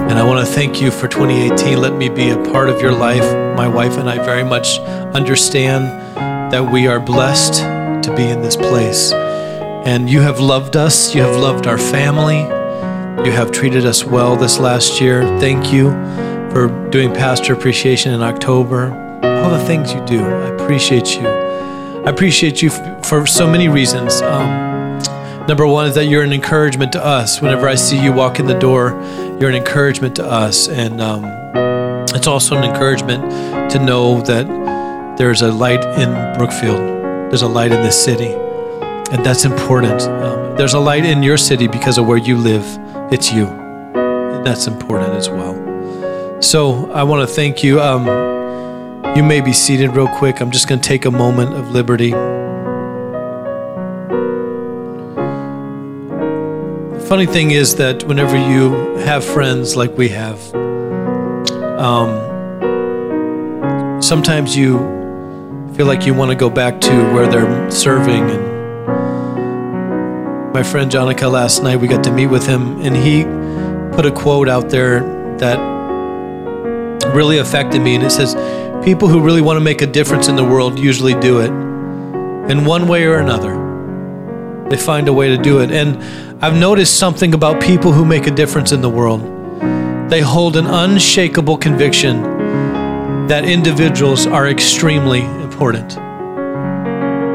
And I want to thank you for 2018. Let me be a part of your life. My wife and I very much understand that we are blessed to be in this place. And you have loved us. You have loved our family. You have treated us well this last year. Thank you for doing Pastor Appreciation in October. All the things you do, I appreciate you. I appreciate you for so many reasons. Number one is that you're an encouragement to us. Whenever I see you walk in the door, you're an encouragement to us. And it's also an encouragement to know that there's a light in Brookfield. There's a light in this city. And that's important. There's a light in your city because of where you live. It's you. And that's important as well. So I want to thank you. You may be seated real quick. I'm just going to take a moment of liberty. The funny thing is that whenever you have friends like we have, sometimes you feel like you want to go back to where they're serving. And my friend Jonica last night, we got to meet with him, and he put a quote out there that really affected me, and it says, people who really want to make a difference in the world usually do it in one way or another. They find a way to do it. And I've noticed something about people who make a difference in the world. They hold an unshakable conviction that individuals are extremely important.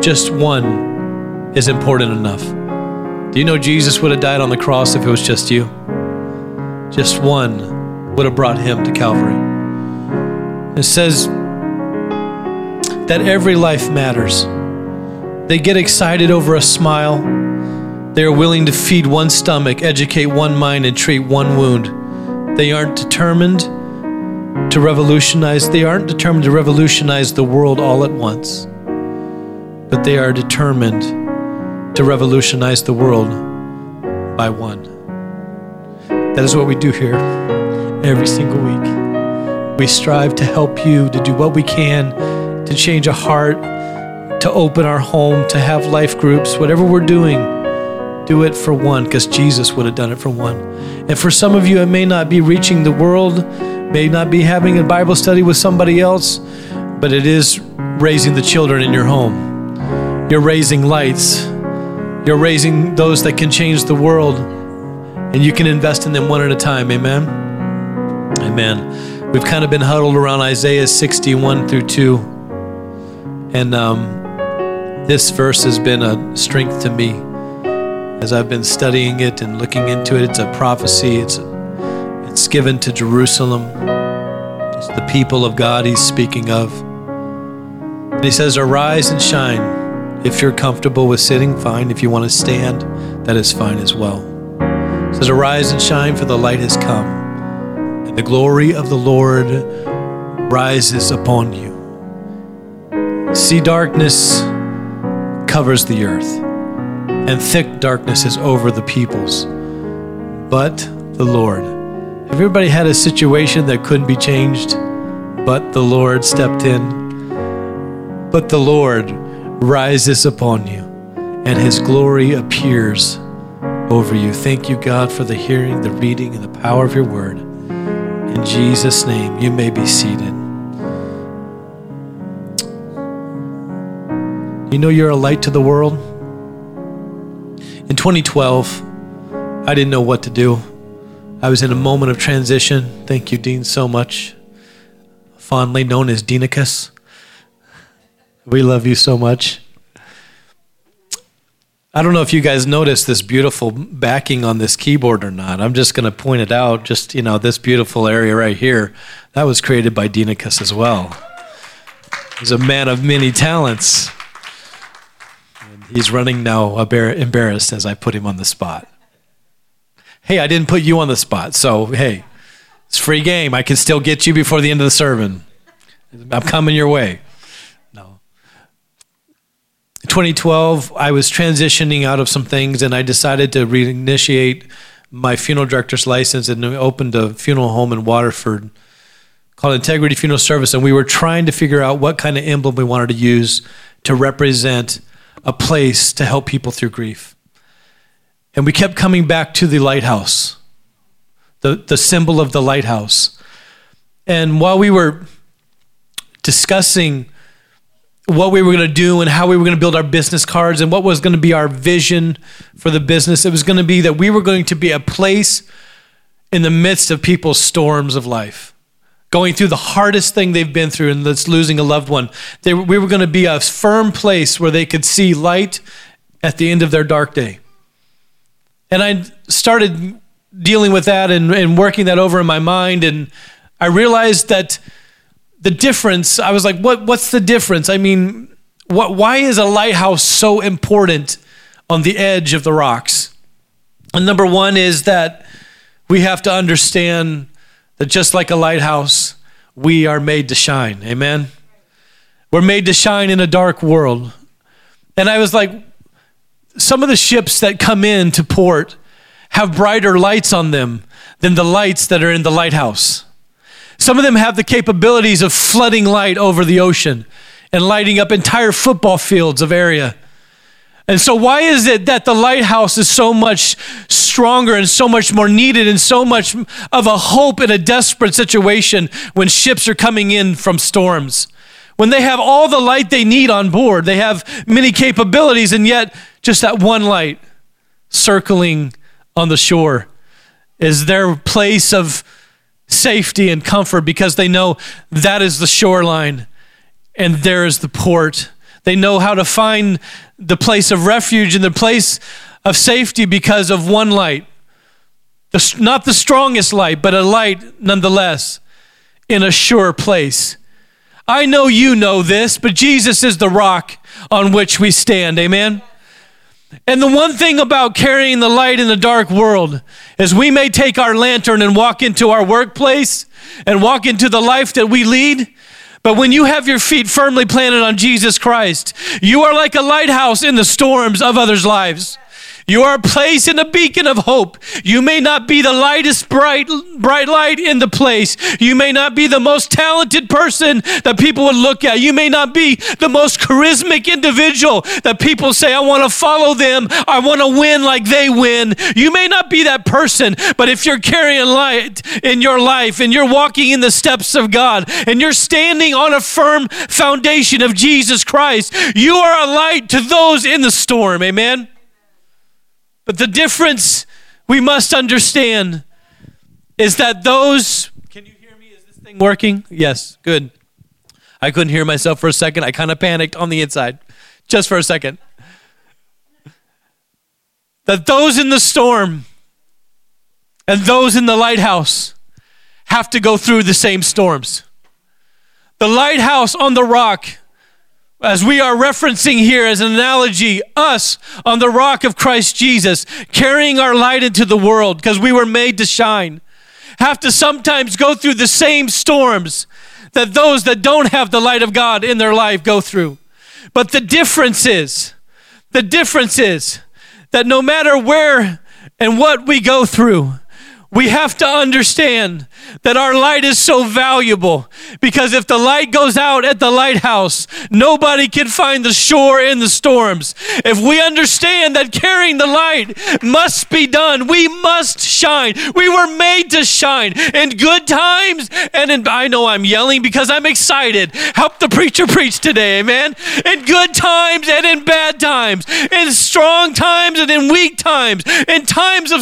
Just one is important enough. You know, Jesus would have died on the cross if it was just you. Just one would have brought him to Calvary. It says that every life matters. They get excited over a smile. They are willing to feed one stomach, educate one mind, and treat one wound. They aren't determined to revolutionize. They aren't determined to revolutionize the world all at once, but they are determined to revolutionize the world by one. That is what we do here every single week. We strive to help you, to do what we can, to change a heart, to open our home, to have life groups. Whatever we're doing, do it for one, because Jesus would have done it for one. And for some of you, it may not be reaching the world, may not be having a Bible study with somebody else, but it is raising the children in your home. You're raising lights. You're raising those that can change the world, and you can invest in them one at a time. Amen? Amen. We've kind of been huddled around Isaiah 61 through 2, and this verse has been a strength to me as I've been studying it and looking into it. It's a prophecy. It's given to Jerusalem. It's the people of God he's speaking of. And he says, arise and shine. If you're comfortable with sitting, fine. If you want to stand, that is fine as well. It says, arise and shine, for the light has come, and the glory of the Lord rises upon you. See, darkness covers the earth, and thick darkness is over the peoples. But the Lord. Have everybody had a situation that couldn't be changed? But the Lord stepped in. But the Lord rises upon you, and his glory appears over you. Thank you, God, for the hearing, the reading, and the power of your word. In Jesus' name, you may be seated. You know you're a light to the world? In 2012, I didn't know what to do. I was in a moment of transition. Thank you, Dean, so much. Fondly known as Deenicus. We love you so much. I don't know if you guys noticed this beautiful backing on this keyboard or not. I'm just going to point it out. Just, this beautiful area right here. That was created by Deenicus as well. He's a man of many talents. And he's running now embarrassed as I put him on the spot. Hey, I didn't put you on the spot, so hey. It's free game. I can still get you before the end of the sermon. I'm coming your way. No. In 2012, I was transitioning out of some things, and I decided to reinitiate my funeral director's license, and we opened a funeral home in Waterford called Integrity Funeral Service, and we were trying to figure out what kind of emblem we wanted to use to represent a place to help people through grief. And we kept coming back to the lighthouse, the symbol of the lighthouse. And while we were discussing what we were going to do and how we were going to build our business cards and what was going to be our vision for the business, it was going to be that we were going to be a place in the midst of people's storms of life, going through the hardest thing they've been through, and that's losing a loved one. We were going to be a firm place where they could see light at the end of their dark day. And I started dealing with that and working that over in my mind, and I realized that the difference, I was like, what's the difference? I mean, why is a lighthouse so important on the edge of the rocks? And number one is that we have to understand that just like a lighthouse, we are made to shine. Amen? We're made to shine in a dark world. And I was like, some of the ships that come in to port have brighter lights on them than the lights that are in the lighthouse. Some of them have the capabilities of flooding light over the ocean and lighting up entire football fields of area. And so why is it that the lighthouse is so much stronger and so much more needed and so much of a hope in a desperate situation when ships are coming in from storms? When they have all the light they need on board, they have many capabilities, and yet just that one light circling on the shore is their place of safety and comfort, because they know that is the shoreline and there is the port. They know how to find the place of refuge and the place of safety because of one light. Not the strongest light, but a light nonetheless in a sure place. I know you know this, but Jesus is the rock on which we stand. Amen? And the one thing about carrying the light in the dark world is we may take our lantern and walk into our workplace and walk into the life that we lead, but when you have your feet firmly planted on Jesus Christ, you are like a lighthouse in the storms of others' lives. You are a place and a beacon of hope. You may not be the lightest bright light in the place. You may not be the most talented person that people would look at. You may not be the most charismatic individual that people say, I want to follow them. I want to win like they win. You may not be that person, but if you're carrying light in your life and you're walking in the steps of God and you're standing on a firm foundation of Jesus Christ, you are a light to those in the storm. Amen? But the difference we must understand is that those, can you hear me? Is this thing working? Yes, good. I couldn't hear myself for a second. I kind of panicked on the inside, just for a second. That those in the storm and those in the lighthouse have to go through the same storms. The lighthouse on the rock, as we are referencing here as an analogy, us on the rock of Christ Jesus, carrying our light into the world because we were made to shine, have to sometimes go through the same storms that those that don't have the light of God in their life go through. But the difference is that no matter where and what we go through, we have to understand that our light is so valuable, because if the light goes out at the lighthouse, nobody can find the shore in the storms. If we understand that carrying the light must be done, we must shine. We were made to shine in good times and in, I know I'm yelling because I'm excited. Help the preacher preach today, amen? In good times and in bad times, in strong times and in weak times, in times of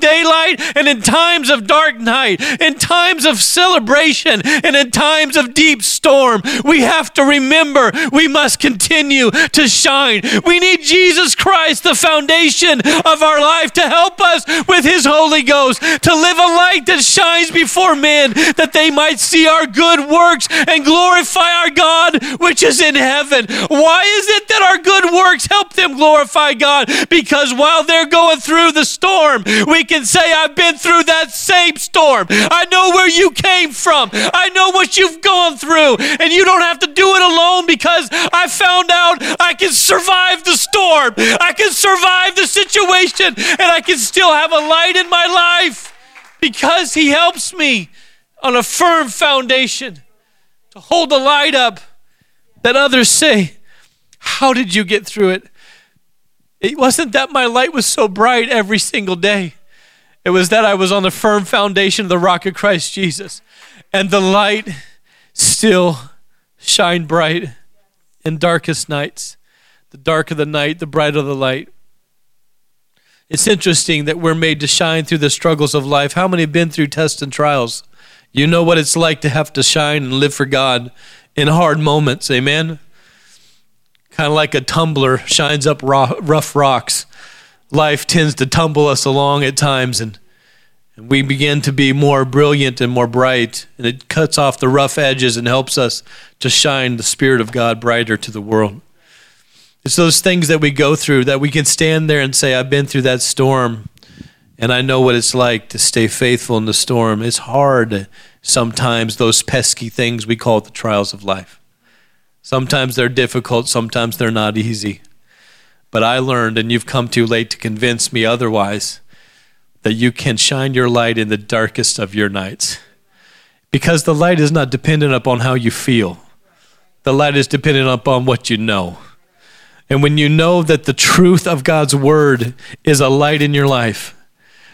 daylight and in times of dark night, in times of celebration, and in times of deep storm, we have to remember we must continue to shine. We need Jesus Christ, the foundation of our life, to help us with his Holy Ghost, to live a light that shines before men, that they might see our good works and glorify our God, which is in heaven. Why is it that our good works help them glorify God? Because while they're going through the storm, we can say, I've been through through that same storm. I know where you came from. I know what you've gone through, and you don't have to do it alone, because I found out I can survive the storm. I can survive the situation, and I can still have a light in my life because he helps me on a firm foundation to hold the light up that others say, how did you get through it? It wasn't that my light was so bright every single day. It was that I was on the firm foundation of the rock of Christ Jesus. And the light still shined bright in darkest nights. The darker the night, the brighter the light. It's interesting that we're made to shine through the struggles of life. How many have been through tests and trials? You know what it's like to have to shine and live for God in hard moments, amen? Kind of like a tumbler shines up rough rocks. Life tends to tumble us along at times, and we begin to be more brilliant and more bright, and it cuts off the rough edges and helps us to shine the Spirit of God brighter to the world. It's those things that we go through that we can stand there and say, I've been through that storm, and I know what it's like to stay faithful in the storm. It's hard sometimes, those pesky things we call the trials of life. Sometimes they're difficult, sometimes they're not easy. But I learned, and you've come too late to convince me otherwise, that you can shine your light in the darkest of your nights. Because the light is not dependent upon how you feel. The light is dependent upon what you know. And when you know that the truth of God's word is a light in your life,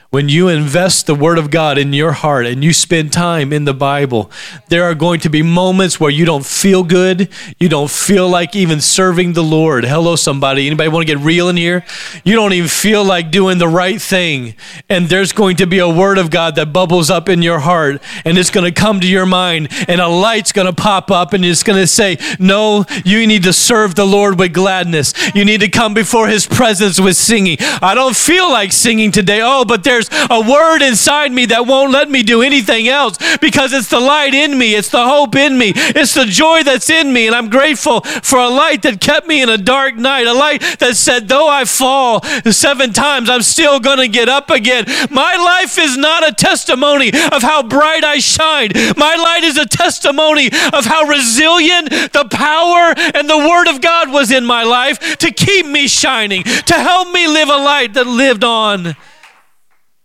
when you invest the word of God in your heart and you spend time in the Bible, there are going to be moments where you don't feel good. You don't feel like even serving the Lord. Hello, somebody. Anybody want to get real in here? You don't even feel like doing the right thing. And there's going to be a word of God that bubbles up in your heart, and it's going to come to your mind, and a light's going to pop up, and it's going to say, no, you need to serve the Lord with gladness. You need to come before his presence with singing. I don't feel like singing today. Oh, but there's a word inside me that won't let me do anything else, because it's the light in me, it's the hope in me, it's the joy that's in me, and I'm grateful for a light that kept me in a dark night, a light that said, though I fall 7 times, I'm still going to get up again. My life is not a testimony of how bright I shined. My light is a testimony of how resilient the power and the word of God was in my life to keep me shining, to help me live a light that lived on.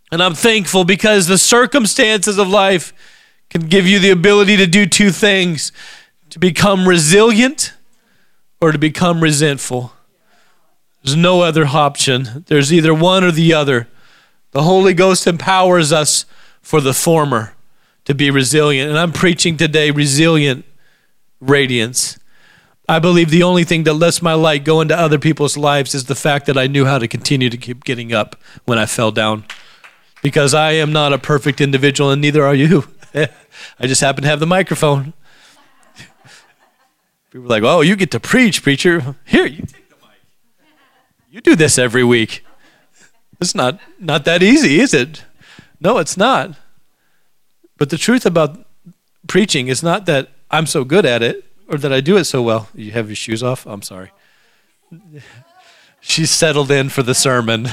And I'm thankful, because the circumstances of life can give you the ability to do 2 things, to become resilient or to become resentful. There's no other option. There's either one or the other. The Holy Ghost empowers us for the former, to be resilient. And I'm preaching today resilient radiance. I believe the only thing that lets my light go into other people's lives is the fact that I knew how to continue to keep getting up when I fell down. Because I am not a perfect individual, and neither are you. I just happen to have the microphone. People are like, oh, you get to preach, preacher. Here, you take the mic. You do this every week. It's not that easy, is it? No, it's not. But the truth about preaching is not that I'm so good at it or that I do it so well. You have your shoes off? I'm sorry. She's settled in for the sermon.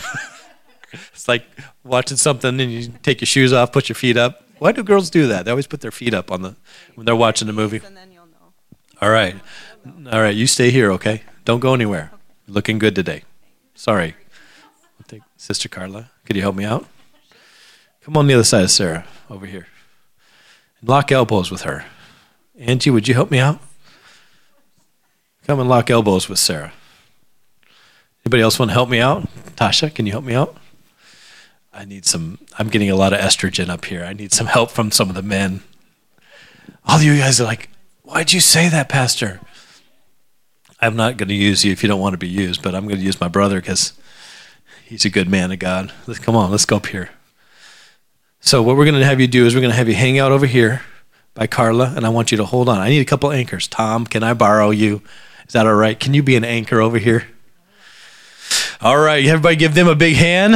It's like watching something and you take your shoes off, put your feet up. Why do girls do that? They always put their feet up when they're watching a movie. And then you'll know. All right. All right, you stay here, okay? Don't go anywhere. Okay. Looking good today. Sorry. I'll take Sister Carla, could you help me out? Come on the other side of Sarah, over here. And lock elbows with her. Angie, would you help me out? Come and lock elbows with Sarah. Anybody else want to help me out? Tasha, can you help me out? I'm getting a lot of estrogen up here. I need some help from some of the men. All you guys are like, why'd you say that, Pastor? I'm not going to use you if you don't want to be used, but I'm going to use my brother because he's a good man of God. Come on, let's go up here. So what we're going to have you do is we're going to have you hang out over here by Carla, and I want you to hold on. I need a couple anchors. Tom, can I borrow you? Is that all right? Can you be an anchor over here? All right, everybody give them a big hand.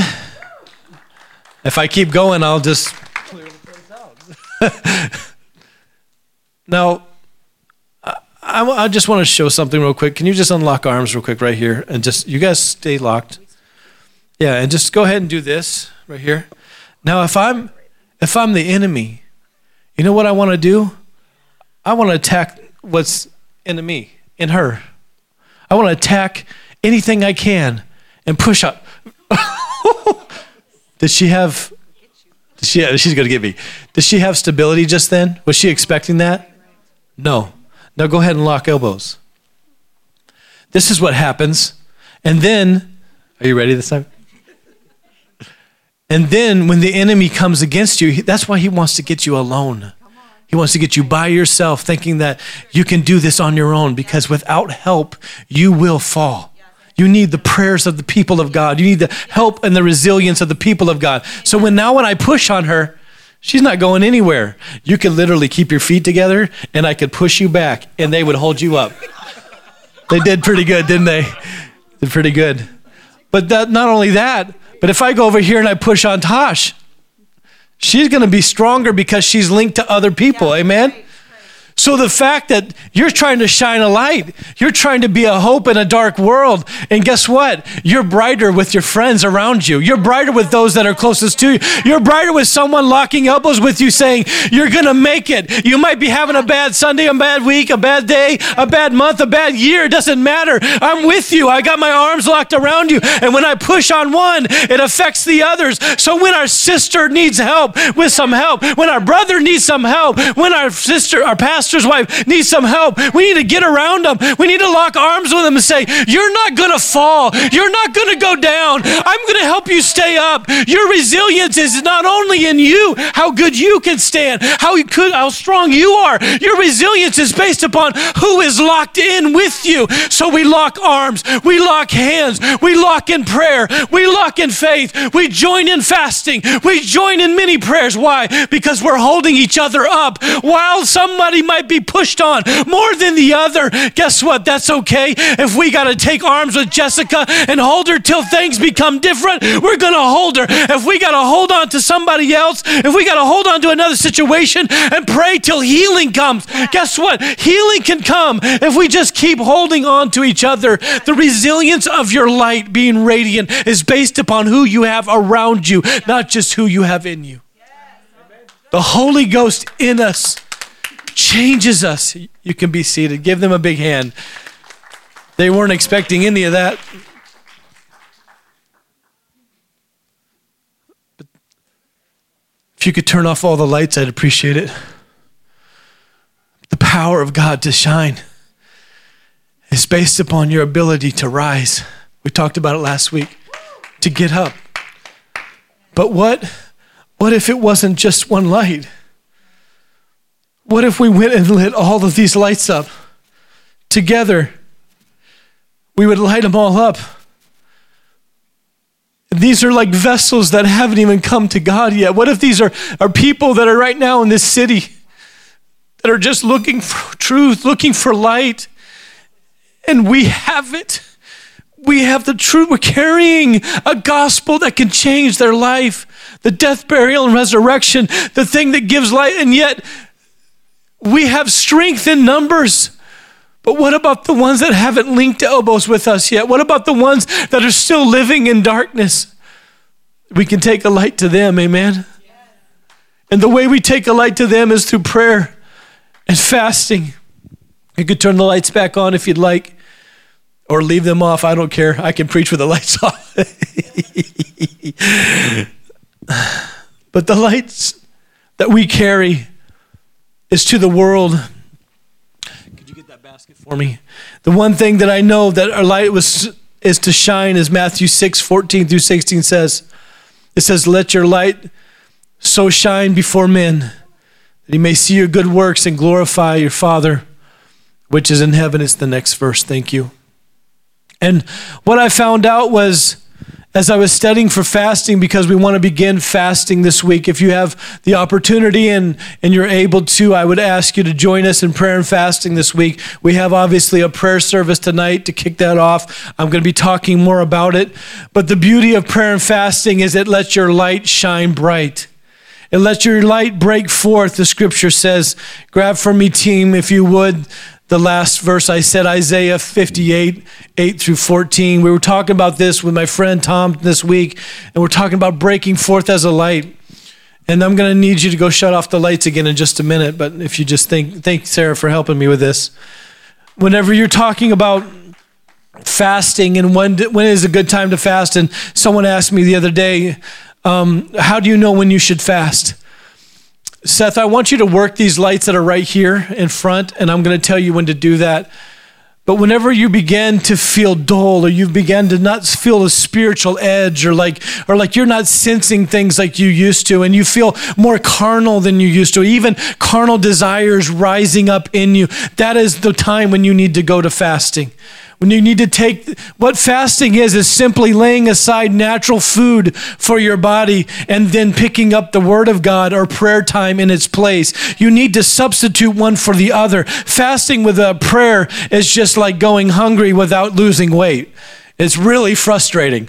If I keep going, I'll just clear the place out. Now, I just want to show something real quick. Can you just unlock arms real quick right here? And just, you guys stay locked. Yeah, and just go ahead and do this right here. Now, if I'm If I'm the enemy, you know what I want to do? I want to attack what's in me, in her. I want to attack anything I can and push up. She's going to get me. Does she have stability just then? Was she expecting that? No. Now go ahead and lock elbows. This is what happens. And then, are you ready this time? And then when the enemy comes against you, that's why he wants to get you alone. He wants to get you by yourself, thinking that you can do this on your own, because without help, you will fall. You need the prayers of the people of God. You need the help and the resilience of the people of God. So when I push on her, she's not going anywhere. You can literally keep your feet together, and I could push you back, and they would hold you up. They did pretty good, didn't they? Did pretty good. But that, not only that, but if I go over here and I push on Tosh, she's going to be stronger because she's linked to other people. Yeah, amen? Right. So the fact that you're trying to shine a light, you're trying to be a hope in a dark world, and guess what? You're brighter with your friends around you. You're brighter with those that are closest to you. You're brighter with someone locking elbows with you saying, you're going to make it. You might be having a bad Sunday, a bad week, a bad day, a bad month, a bad year. It doesn't matter. I'm with you. I got my arms locked around you. And when I push on one, it affects the others. So when our sister needs help with some help, when our brother needs some help, when our pastor, wife needs some help, we need to get around them. We need to lock arms with them and say, you're not going to fall. You're not going to go down. I'm going to help you stay up. Your resilience is not only in you, how good you can stand, how strong you are. Your resilience is based upon who is locked in with you. So we lock arms. We lock hands. We lock in prayer. We lock in faith. We join in fasting. We join in many prayers. Why? Because we're holding each other up. While somebody might be pushed on more than the other, guess what? That's okay. If we got to take arms with Jessica and hold her till things become different, we're going to hold her. If we got to hold on to somebody else, if we got to hold on to another situation and pray till healing comes, guess what? Healing can come if we just keep holding on to each other. The resilience of your light being radiant is based upon who you have around you, not just who you have in you. The Holy Ghost in us changes us. You can be seated. Give them a big hand. They weren't expecting any of that. But if you could turn off all the lights, I'd appreciate it. The power of God to shine is based upon your ability to rise. We talked about it last week, to get up. But what if it wasn't just one light? What if we went and lit all of these lights up together? We would light them all up. These are like vessels that haven't even come to God yet. What if these are people that are right now in this city that are just looking for truth, looking for light, and we have it? We have the truth. We're carrying a gospel that can change their life, the death, burial, and resurrection, the thing that gives light, and yet we have strength in numbers. But what about the ones that haven't linked elbows with us yet? What about the ones that are still living in darkness? We can take a light to them, amen? Yes. And the way we take a light to them is through prayer and fasting. You could turn the lights back on if you'd like, or leave them off. I don't care. I can preach with the lights off. But the lights that we carry is to the world. Could you get that basket for me? The one thing that I know that our light is to shine is Matthew 6, 14 through 16 says, it says, let your light so shine before men that he may see your good works and glorify your Father, which is in heaven. It's the next verse. Thank you. And what I found out was, as I was studying for fasting, because we want to begin fasting this week, if you have the opportunity and you're able to, I would ask you to join us in prayer and fasting this week. We have obviously a prayer service tonight to kick that off. I'm going to be talking more about it. But the beauty of prayer and fasting is it lets your light shine bright. It lets your light break forth, the scripture says. Grab for me, team, if you would, the last verse I said, Isaiah 58, 8 through 14. We were talking about this with my friend Tom this week, and we're talking about breaking forth as a light. And I'm going to need you to go shut off the lights again in just a minute. But if you just think, thanks, Sarah, for helping me with this. Whenever you're talking about fasting and when is a good time to fast, and someone asked me the other day, how do you know when you should fast? Seth, I want you to work these lights that are right here in front, and I'm going to tell you when to do that. But whenever you begin to feel dull, or you begin to not feel a spiritual edge, or like you're not sensing things like you used to, and you feel more carnal than you used to, even carnal desires rising up in you, that is the time when you need to go to fasting. When you need to take, what fasting is simply laying aside natural food for your body and then picking up the Word of God or prayer time in its place. You need to substitute one for the other. Fasting with a prayer is just like going hungry without losing weight. It's really frustrating.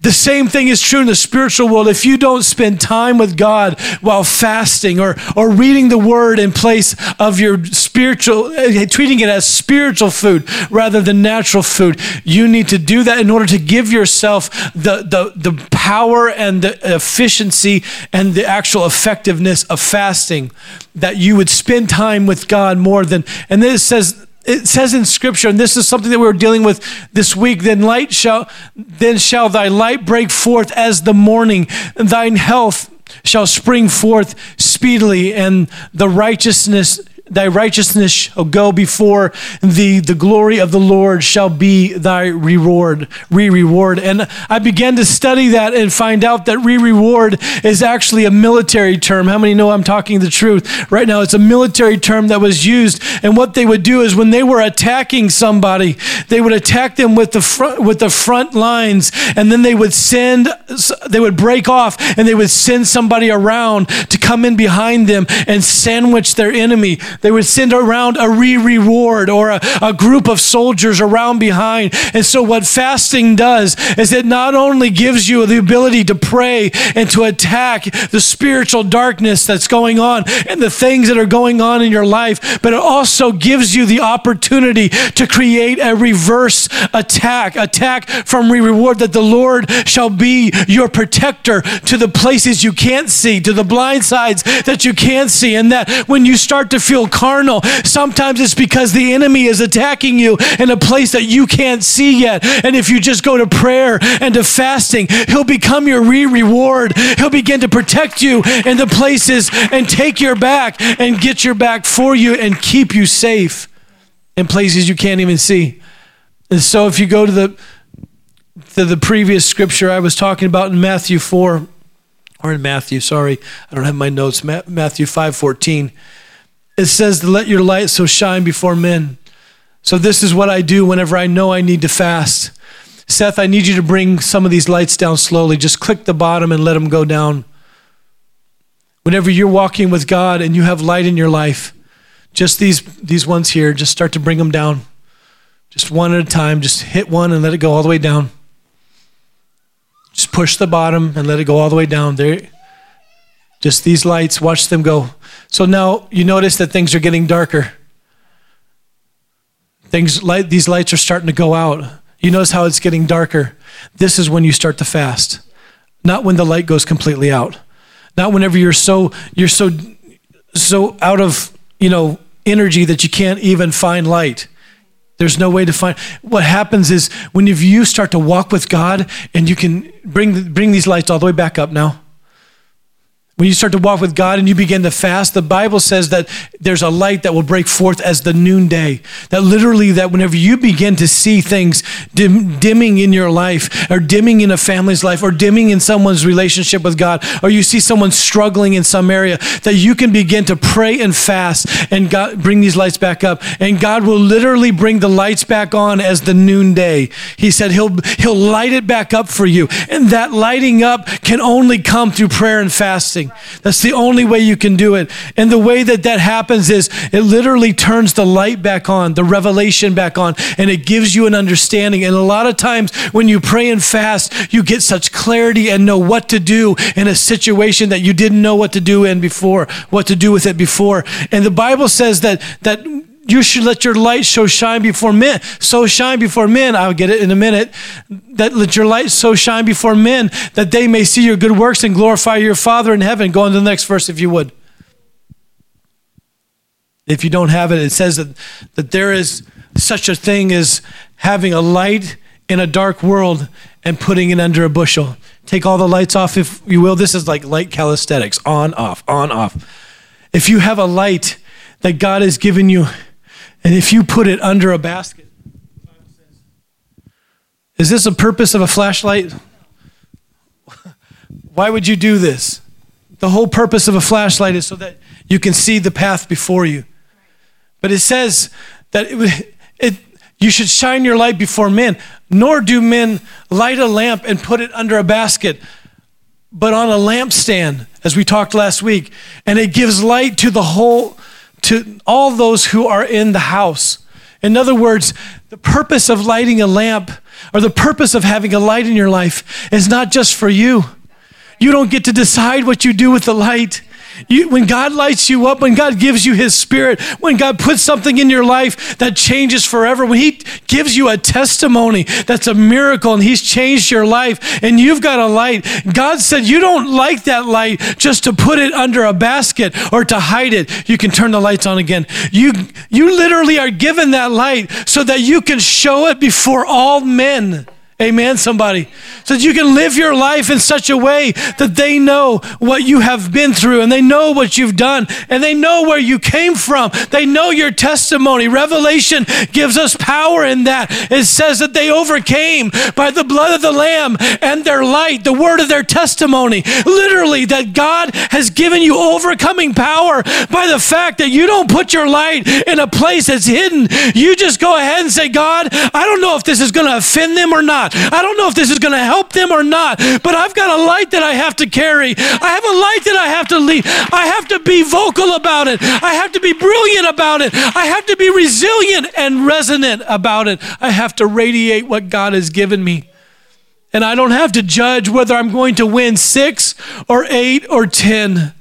The same thing is true in the spiritual world. If you don't spend time with God while fasting or reading the Word in place of your spiritual, treating it as spiritual food rather than natural food, you need to do that in order to give yourself the power and the efficiency and the actual effectiveness of fasting, that you would spend time with God more than, and then it says in Scripture, and this is something that we were dealing with this week, then shall thy light break forth as the morning, and thine health shall spring forth speedily, and thy righteousness shall go before thee. The glory of the Lord shall be thy reward. And I began to study that and find out that reward is actually a military term. How many know I'm talking the truth right now? It's a military term that was used. And what they would do is when they were attacking somebody, they would attack them with the front lines, and then they would break off and they would send somebody around to come in behind them and sandwich their enemy. They would send around a reward or a group of soldiers around behind. And so what fasting does is it not only gives you the ability to pray and to attack the spiritual darkness that's going on and the things that are going on in your life, but it also gives you the opportunity to create a reverse attack from reward, that the Lord shall be your protector to the places you can't see, to the blind sides that you can't see. And that when you start to feel carnal, sometimes it's because the enemy is attacking you in a place that you can't see yet. And if you just go to prayer and to fasting, he'll become your reward. He'll begin to protect you in the places and take your back and get your back for you and keep you safe in places you can't even see. And so if you go to the previous scripture I was talking about in Matthew 4, or in Matthew, sorry, I don't have my notes, Matthew 5:14, it says, let your light so shine before men. So this is what I do whenever I know I need to fast. Seth, I need you to bring some of these lights down slowly. Just click the bottom and let them go down. Whenever you're walking with God and you have light in your life, just these ones here, just start to bring them down. Just one at a time. Just hit one and let it go all the way down. Just push the bottom and let it go all the way down. There. Just these lights, watch them go. So now you notice that things are getting darker. These lights are starting to go out. You notice how it's getting darker. This is when you start to fast. Not when the light goes completely out. Not whenever you're so out of, energy that you can't even find light. There's no way to find. What happens is when you start to walk with God, and you can bring these lights all the way back up now. When you start to walk with God and you begin to fast, the Bible says that there's a light that will break forth as the noonday. That literally, that whenever you begin to see things dimming in your life, or dimming in a family's life, or dimming in someone's relationship with God, or you see someone struggling in some area, that you can begin to pray and fast and God, bring these lights back up. And God will literally bring the lights back on as the noonday. He said he'll light it back up for you. And that lighting up can only come through prayer and fasting. That's the only way you can do it. And the way that happens is it literally turns the light back on, the revelation back on, and it gives you an understanding. And a lot of times when you pray and fast, you get such clarity and know what to do in a situation that you didn't know what to do with it before. And the Bible says that you should let your light so shine before men, I'll get it in a minute, that let your light so shine before men that they may see your good works and glorify your Father in heaven. Go on to the next verse if you would. If you don't have it, it says that there is such a thing as having a light in a dark world and putting it under a bushel. Take all the lights off, if you will. This is like light calisthenics, on, off, on, off. If you have a light that God has given you, and if you put it under a basket, is this a purpose of a flashlight? Why would you do this? The whole purpose of a flashlight is so that you can see the path before you. But it says that you should shine your light before men, nor do men light a lamp and put it under a basket, but on a lampstand, as we talked last week, and it gives light to all those who are in the house. In other words, the purpose of lighting a lamp, or the purpose of having a light in your life, is not just for you. You don't get to decide what you do with the light. When God lights you up, when God gives you his Spirit, when God puts something in your life that changes forever, when he gives you a testimony that's a miracle and he's changed your life and you've got a light, God said you don't like that light just to put it under a basket or to hide it. You can turn the lights on again. You literally are given that light so that you can show it before all men. Amen, somebody. So that you can live your life in such a way that they know what you have been through, and they know what you've done, and they know where you came from. They know your testimony. Revelation gives us power in that. It says that they overcame by the blood of the Lamb and their light, the word of their testimony. Literally, that God has given you overcoming power by the fact that you don't put your light in a place that's hidden. You just go ahead and say, God, I don't know if this is going to offend them or not. I don't know if this is going to help them or not, but I've got a light that I have to carry. I have a light that I have to lead. I have to be vocal about it. I have to be brilliant about it. I have to be resilient and resonant about it. I have to radiate what God has given me. And I don't have to judge whether I'm going to win 6 or 8 or 10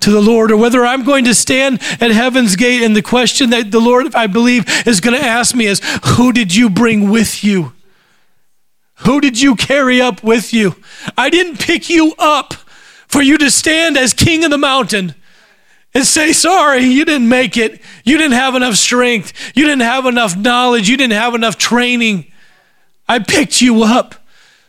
to the Lord, or whether I'm going to stand at heaven's gate, and the question that the Lord, I believe, is going to ask me is, who did you bring with you? Who did you carry up with you? I didn't pick you up for you to stand as king of the mountain and say, sorry, you didn't make it. You didn't have enough strength. You didn't have enough knowledge. You didn't have enough training. I picked you up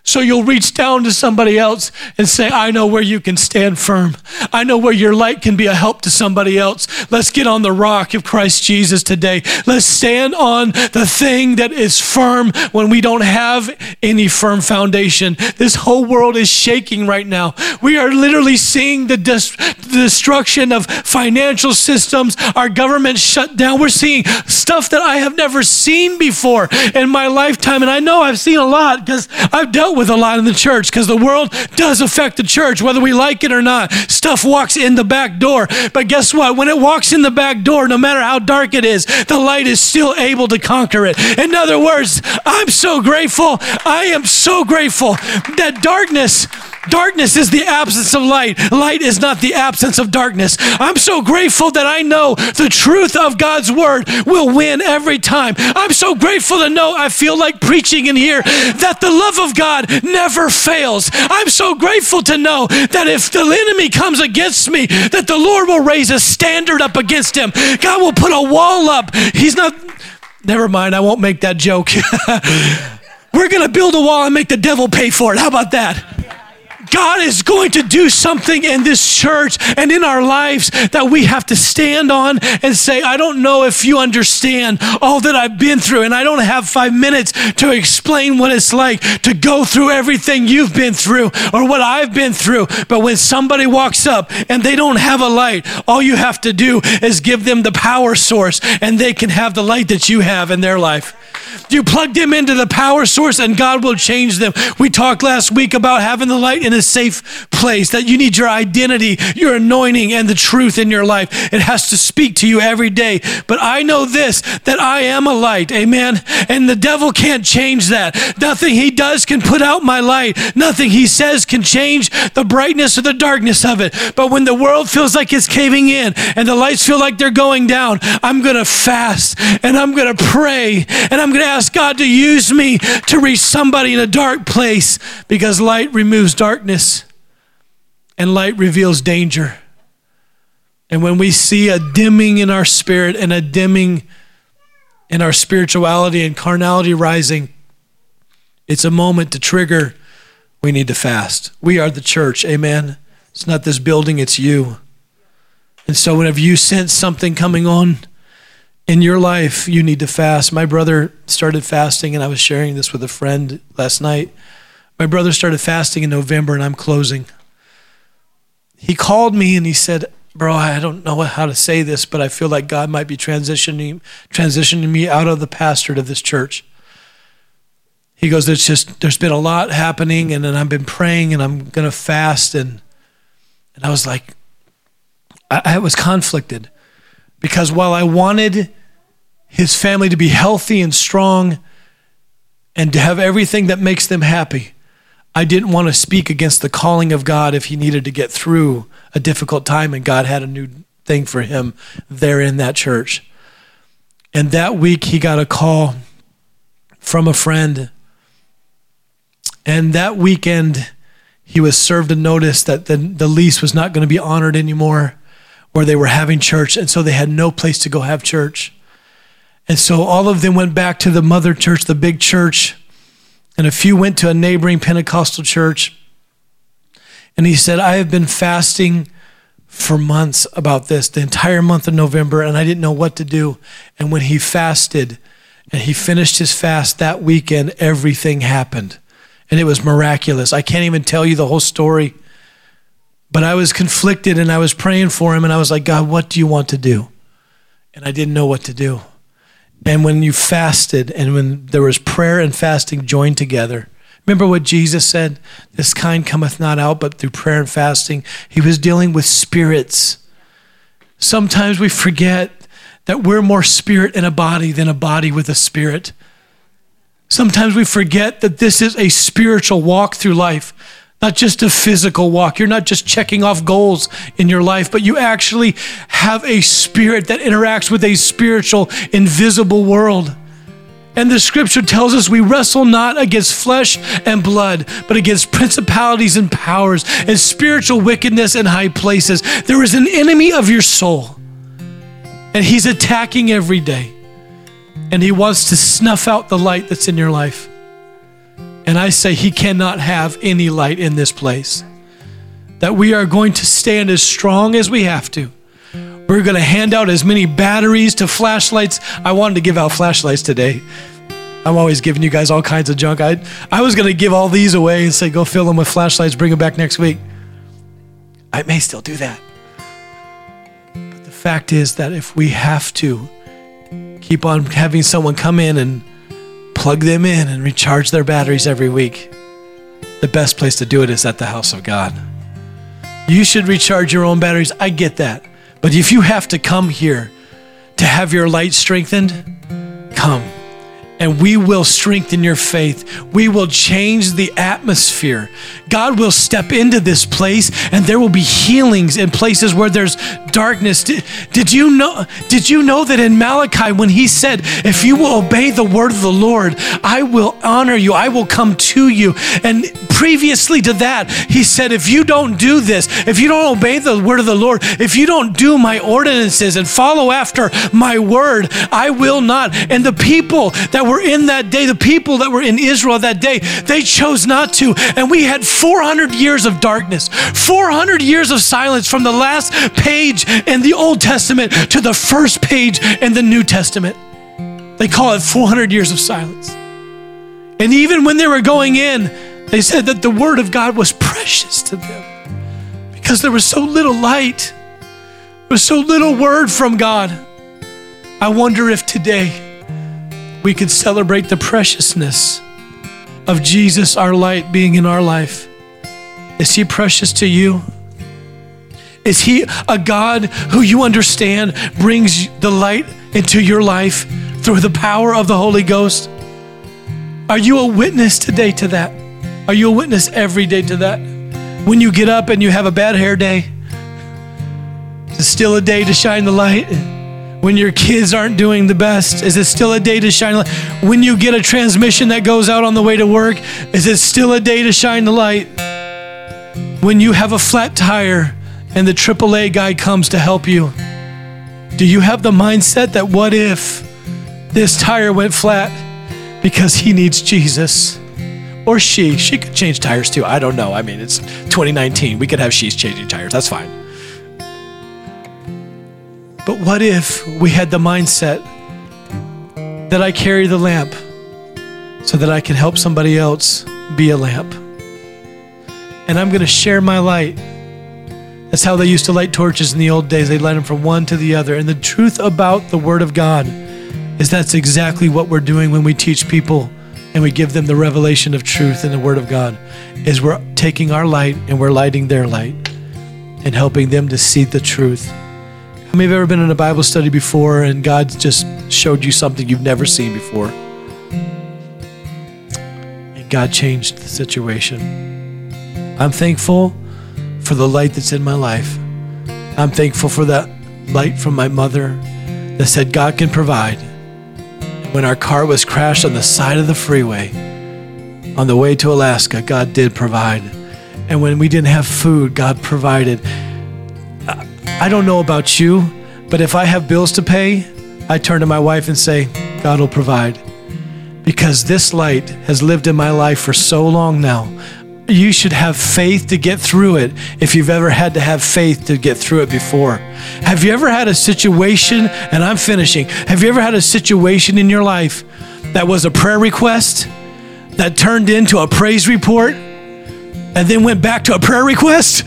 so you'll reach down to somebody else and say, I know where you can stand firm. I know where your light can be a help to somebody else. Let's get on the rock of Christ Jesus today. Let's stand on the thing that is firm when we don't have any firm foundation. This whole world is shaking right now. We are literally seeing the destruction of financial systems, our government shut down. We're seeing stuff that I have never seen before in my lifetime. And I know I've seen a lot because I've dealt with a lot in the church, because the world does affect the church, whether we like it or not. Stuff walks in the back door. But guess what? When it walks in the back door, no matter how dark it is, the light is still able to conquer it. In other words, I'm so grateful. I am so grateful that darkness is the absence of light. Light is not the absence of darkness. I'm so grateful that I know the truth of God's word will win every time. I'm so grateful to know, I feel like preaching in here, that the love of God never fails. I'm so grateful to know that if the enemy comes against me, that the Lord will raise a standard up against him. God will put a wall up. Never mind, I won't make that joke. We're going to build a wall and make the devil pay for it. How about that? God is going to do something in this church and in our lives that we have to stand on and say, I don't know if you understand all that I've been through, and I don't have 5 minutes to explain what it's like to go through everything you've been through or what I've been through. But when somebody walks up and they don't have a light, all you have to do is give them the power source and they can have the light that you have in their life. You plug them into the power source and God will change them. We talked last week about having the light in a safe place, that you need your identity, your anointing, and the truth in your life. It has to speak to you every day. But I know this, that I am a light, amen? And the devil can't change that. Nothing he does can put out my light. Nothing he says can change the brightness or the darkness of it. But when the world feels like it's caving in and the lights feel like they're going down, I'm going to fast and I'm going to pray and I'm going to ask God to use me to reach somebody in a dark place, because light removes darkness and light reveals danger. And when we see a dimming in our spirit and a dimming in our spirituality and carnality rising, it's a moment to trigger. We need to fast. We are the church, amen? It's not this building, it's you. And so whenever you sense something coming on in your life, you need to fast. My brother started fasting, and I was sharing this with a friend last night. My brother started fasting in November, and I'm closing. He called me and he said, bro, I don't know how to say this, but I feel like God might be transitioning me out of the pastorate of this church. He goes, there's been a lot happening, and then I've been praying, and I'm going to fast. And I was like, I was conflicted, because while I wanted his family to be healthy and strong and to have everything that makes them happy, I didn't want to speak against the calling of God if he needed to get through a difficult time and God had a new thing for him there in that church. And that week he got a call from a friend, and that weekend he was served a notice that the lease was not going to be honored anymore where they were having church, and so they had no place to go have church. And so all of them went back to the mother church, the big church, and a few went to a neighboring Pentecostal church. And he said, I have been fasting for months about this, the entire month of November, and I didn't know what to do. And when he fasted and he finished his fast that weekend, everything happened. And it was miraculous. I can't even tell you the whole story. But I was conflicted, and I was praying for him, and I was like, God, what do you want to do? And I didn't know what to do. And when you fasted, and when there was prayer and fasting joined together, remember what Jesus said? This kind cometh not out, but through prayer and fasting. He was dealing with spirits. Sometimes we forget that we're more spirit in a body than a body with a spirit. Sometimes we forget that this is a spiritual walk through life, not just a physical walk. You're not just checking off goals in your life, but you actually have a spirit that interacts with a spiritual, invisible world. And the scripture tells us we wrestle not against flesh and blood, but against principalities and powers and spiritual wickedness in high places. There is an enemy of your soul, and he's attacking every day. And he wants to snuff out the light that's in your life. And I say he cannot have any light in this place. That we are going to stand as strong as we have to. We're going to hand out as many batteries to flashlights. I wanted to give out flashlights today. I'm always giving you guys all kinds of junk. I was going to give all these away and say, go fill them with flashlights, bring them back next week. I may still do that. But the fact is that if we have to keep on having someone come in and plug them in and recharge their batteries every week, the best place to do it is at the house of God. You should recharge your own batteries. I get that. But if you have to come here to have your light strengthened, come. And we will strengthen your faith. We will change the atmosphere. God will step into this place, and there will be healings in places where there's darkness. Did you know that in Malachi, when he said, if you will obey the word of the Lord, I will honor you, I will come to you. And previously to that, he said, if you don't do this, if you don't obey the word of the Lord, if you don't do my ordinances and follow after my word, I will not. And the people that were in that day, the people that were in Israel that day, they chose not to. And we had 400 years of darkness, 400 years of silence, from the last page in the Old Testament to the first page in the New Testament. They call it 400 years of silence. And even when they were going in, they said that the word of God was precious to them because there was so little light, there was so little word from God. I wonder if today we could celebrate the preciousness of Jesus, our light, being in our life, Is he precious to you? Is he a God who you understand brings the light into your life through the power of the Holy Ghost? Are you a witness today to that? Are you a witness every day to that? When you get up and you have a bad hair day, is it still a day to shine the light? When your kids aren't doing the best, is it still a day to shine the light? When you get a transmission that goes out on the way to work, is it still a day to shine the light? When you have a flat tire and the AAA guy comes to help you, do you have the mindset that what if this tire went flat because he needs Jesus? Or she could change tires too. I don't know. I mean, it's 2019. We could have she's changing tires. That's fine. But what if we had the mindset that I carry the lamp so that I can help somebody else be a lamp? And I'm going to share my light. That's how they used to light torches in the old days. They light them from one to the other. And the truth about the Word of God is that's exactly what we're doing when we teach people and we give them the revelation of truth in the Word of God, is we're taking our light and we're lighting their light and helping them to see the truth. How many have ever been in a Bible study before and God just showed you something you've never seen before? And God changed the situation. I'm thankful for the light that's in my life. I'm thankful for that light from my mother that said God can provide. When our car was crashed on the side of the freeway on the way to Alaska, God did provide. And when we didn't have food, God provided. I don't know about you, but if I have bills to pay, I turn to my wife and say, God will provide. Because this light has lived in my life for so long now. You should have faith to get through it if you've ever had to have faith to get through it before. Have you ever had a situation, and I'm finishing, have you ever had a situation in your life that was a prayer request that turned into a praise report and then went back to a prayer request?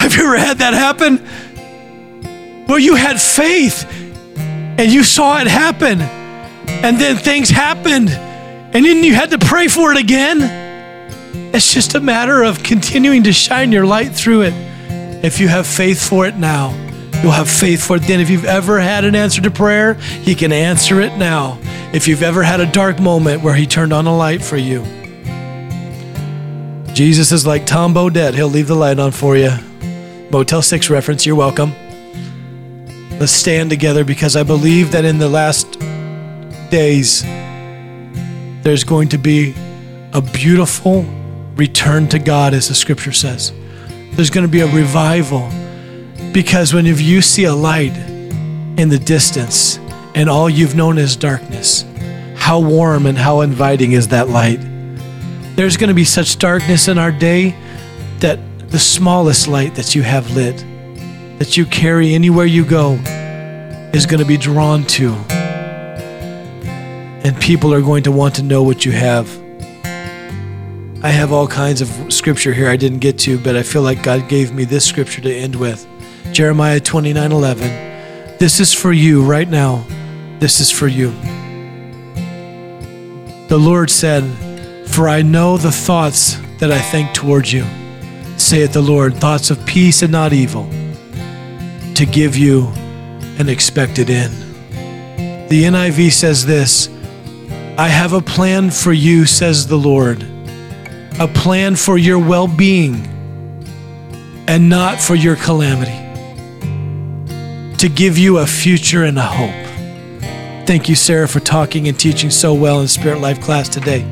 Have you ever had that happen? Well, you had faith and you saw it happen and then things happened and then you had to pray for it again. It's just a matter of continuing to shine your light through it. If you have faith for it now, you'll have faith for it then. If you've ever had an answer to prayer, he can answer it now. If you've ever had a dark moment where he turned on a light for you. Jesus is like Tom Bodette. He'll leave the light on for you. Motel 6 reference, you're welcome. Let's stand together because I believe that in the last days, there's going to be a beautiful return to God, as the scripture says. There's going to be a revival, because when you see a light in the distance and all you've known is darkness, how warm and how inviting is that light? There's going to be such darkness in our day that the smallest light that you have lit, that you carry anywhere you go, is going to be drawn to. And people are going to want to know what you have. I have all kinds of scripture here I didn't get to, but I feel like God gave me this scripture to end with. Jeremiah 29:11. This is for you right now. This is for you. The Lord said, for I know the thoughts that I think towards you, saith the Lord, thoughts of peace and not evil, to give you an expected end. The NIV says this, I have a plan for you, says the Lord, a plan for your well-being and not for your calamity, to give you a future and a hope. Thank you, Sarah, for talking and teaching so well in Spirit Life class today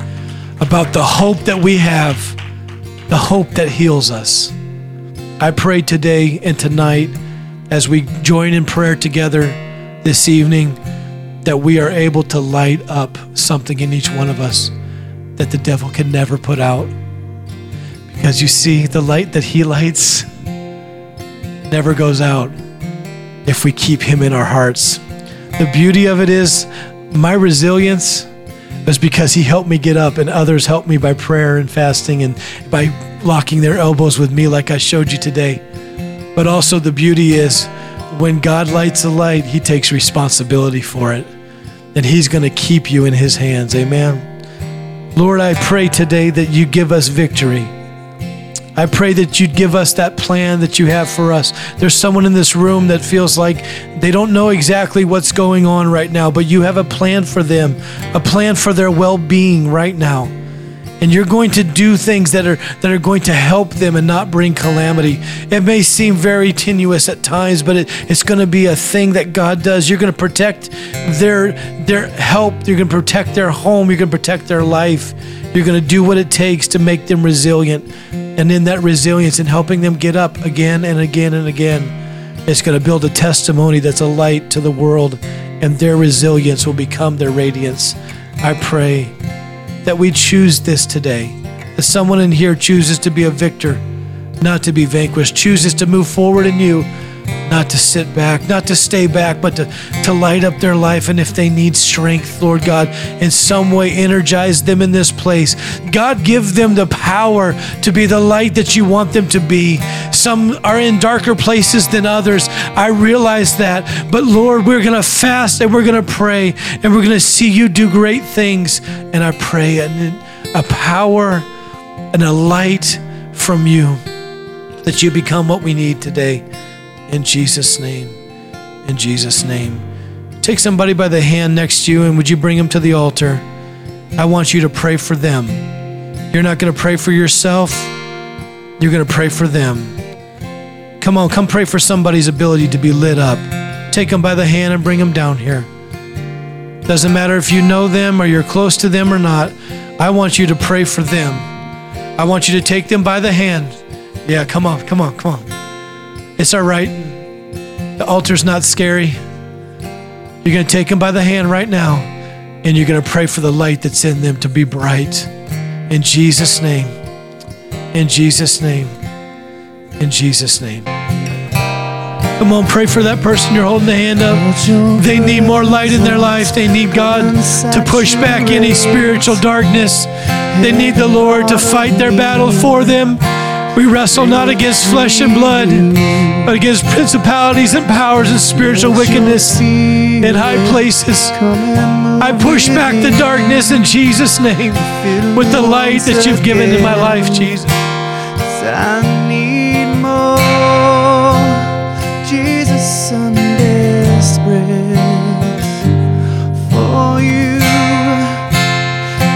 about the hope that we have, the hope that heals us. I pray today and tonight, as we join in prayer together this evening, that we are able to light up something in each one of us that the devil can never put out. Because you see, the light that he lights never goes out if we keep him in our hearts. The beauty of it is, my resilience was because he helped me get up, and others helped me by prayer and fasting and by locking their elbows with me like I showed you today. But also the beauty is, when God lights a light, he takes responsibility for it. And he's gonna keep you in his hands, amen? Lord, I pray today that you give us victory I pray that you'd give us that plan that you have for us. There's someone in this room that feels like they don't know exactly what's going on right now, but you have a plan for them, a plan for their well-being right now. And you're going to do things that are going to help them and not bring calamity. It may seem very tenuous at times, but it's going to be a thing that God does. You're going to protect their help. You're going to protect their home. You're going to protect their life. You're going to do what it takes to make them resilient. And in that resilience and helping them get up again and again and again, it's going to build a testimony that's a light to the world, and their resilience will become their radiance. I pray that we choose this today, that someone in here chooses to be a victor, not to be vanquished, chooses to move forward in you, not to sit back, not to stay back, but to light up their life. And if they need strength, Lord God, in some way energize them in this place. God, give them the power to be the light that you want them to be. Some are in darker places than others. I realize that. But Lord, we're going to fast and we're going to pray and we're going to see you do great things. And I pray a power and a light from you, that you become what we need today. In Jesus' name, in Jesus' name. Take somebody by the hand next to you, and would you bring them to the altar? I want you to pray for them. You're not going to pray for yourself. You're going to pray for them. Come on, come pray for somebody's ability to be lit up. Take them by the hand and bring them down here. Doesn't matter if you know them or you're close to them or not. I want you to pray for them. I want you to take them by the hand. Yeah, come on, come on, come on. It's all right. The altar's not scary. You're going to take them by the hand right now, and you're going to pray for the light that's in them to be bright. In Jesus' name. In Jesus' name. In Jesus' name. Come on, pray for that person you're holding the hand up. They need more light in their life. They need God to push back any spiritual darkness. They need the Lord to fight their battle for them. We wrestle not against flesh and blood, but against principalities and powers and spiritual wickedness in high places. I push back the darkness in Jesus' name with the light that you've given in my life, Jesus. I need more, Jesus, I'm desperate for you.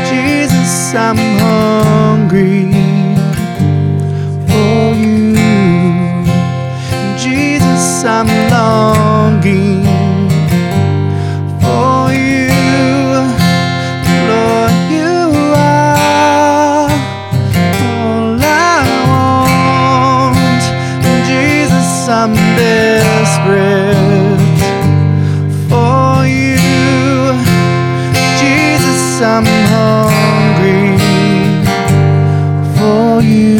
Jesus, I'm hungry. I'm longing for you, Lord, you are all I want, Jesus, I'm desperate for you, Jesus, I'm hungry for you,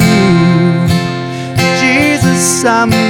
Jesus, I'm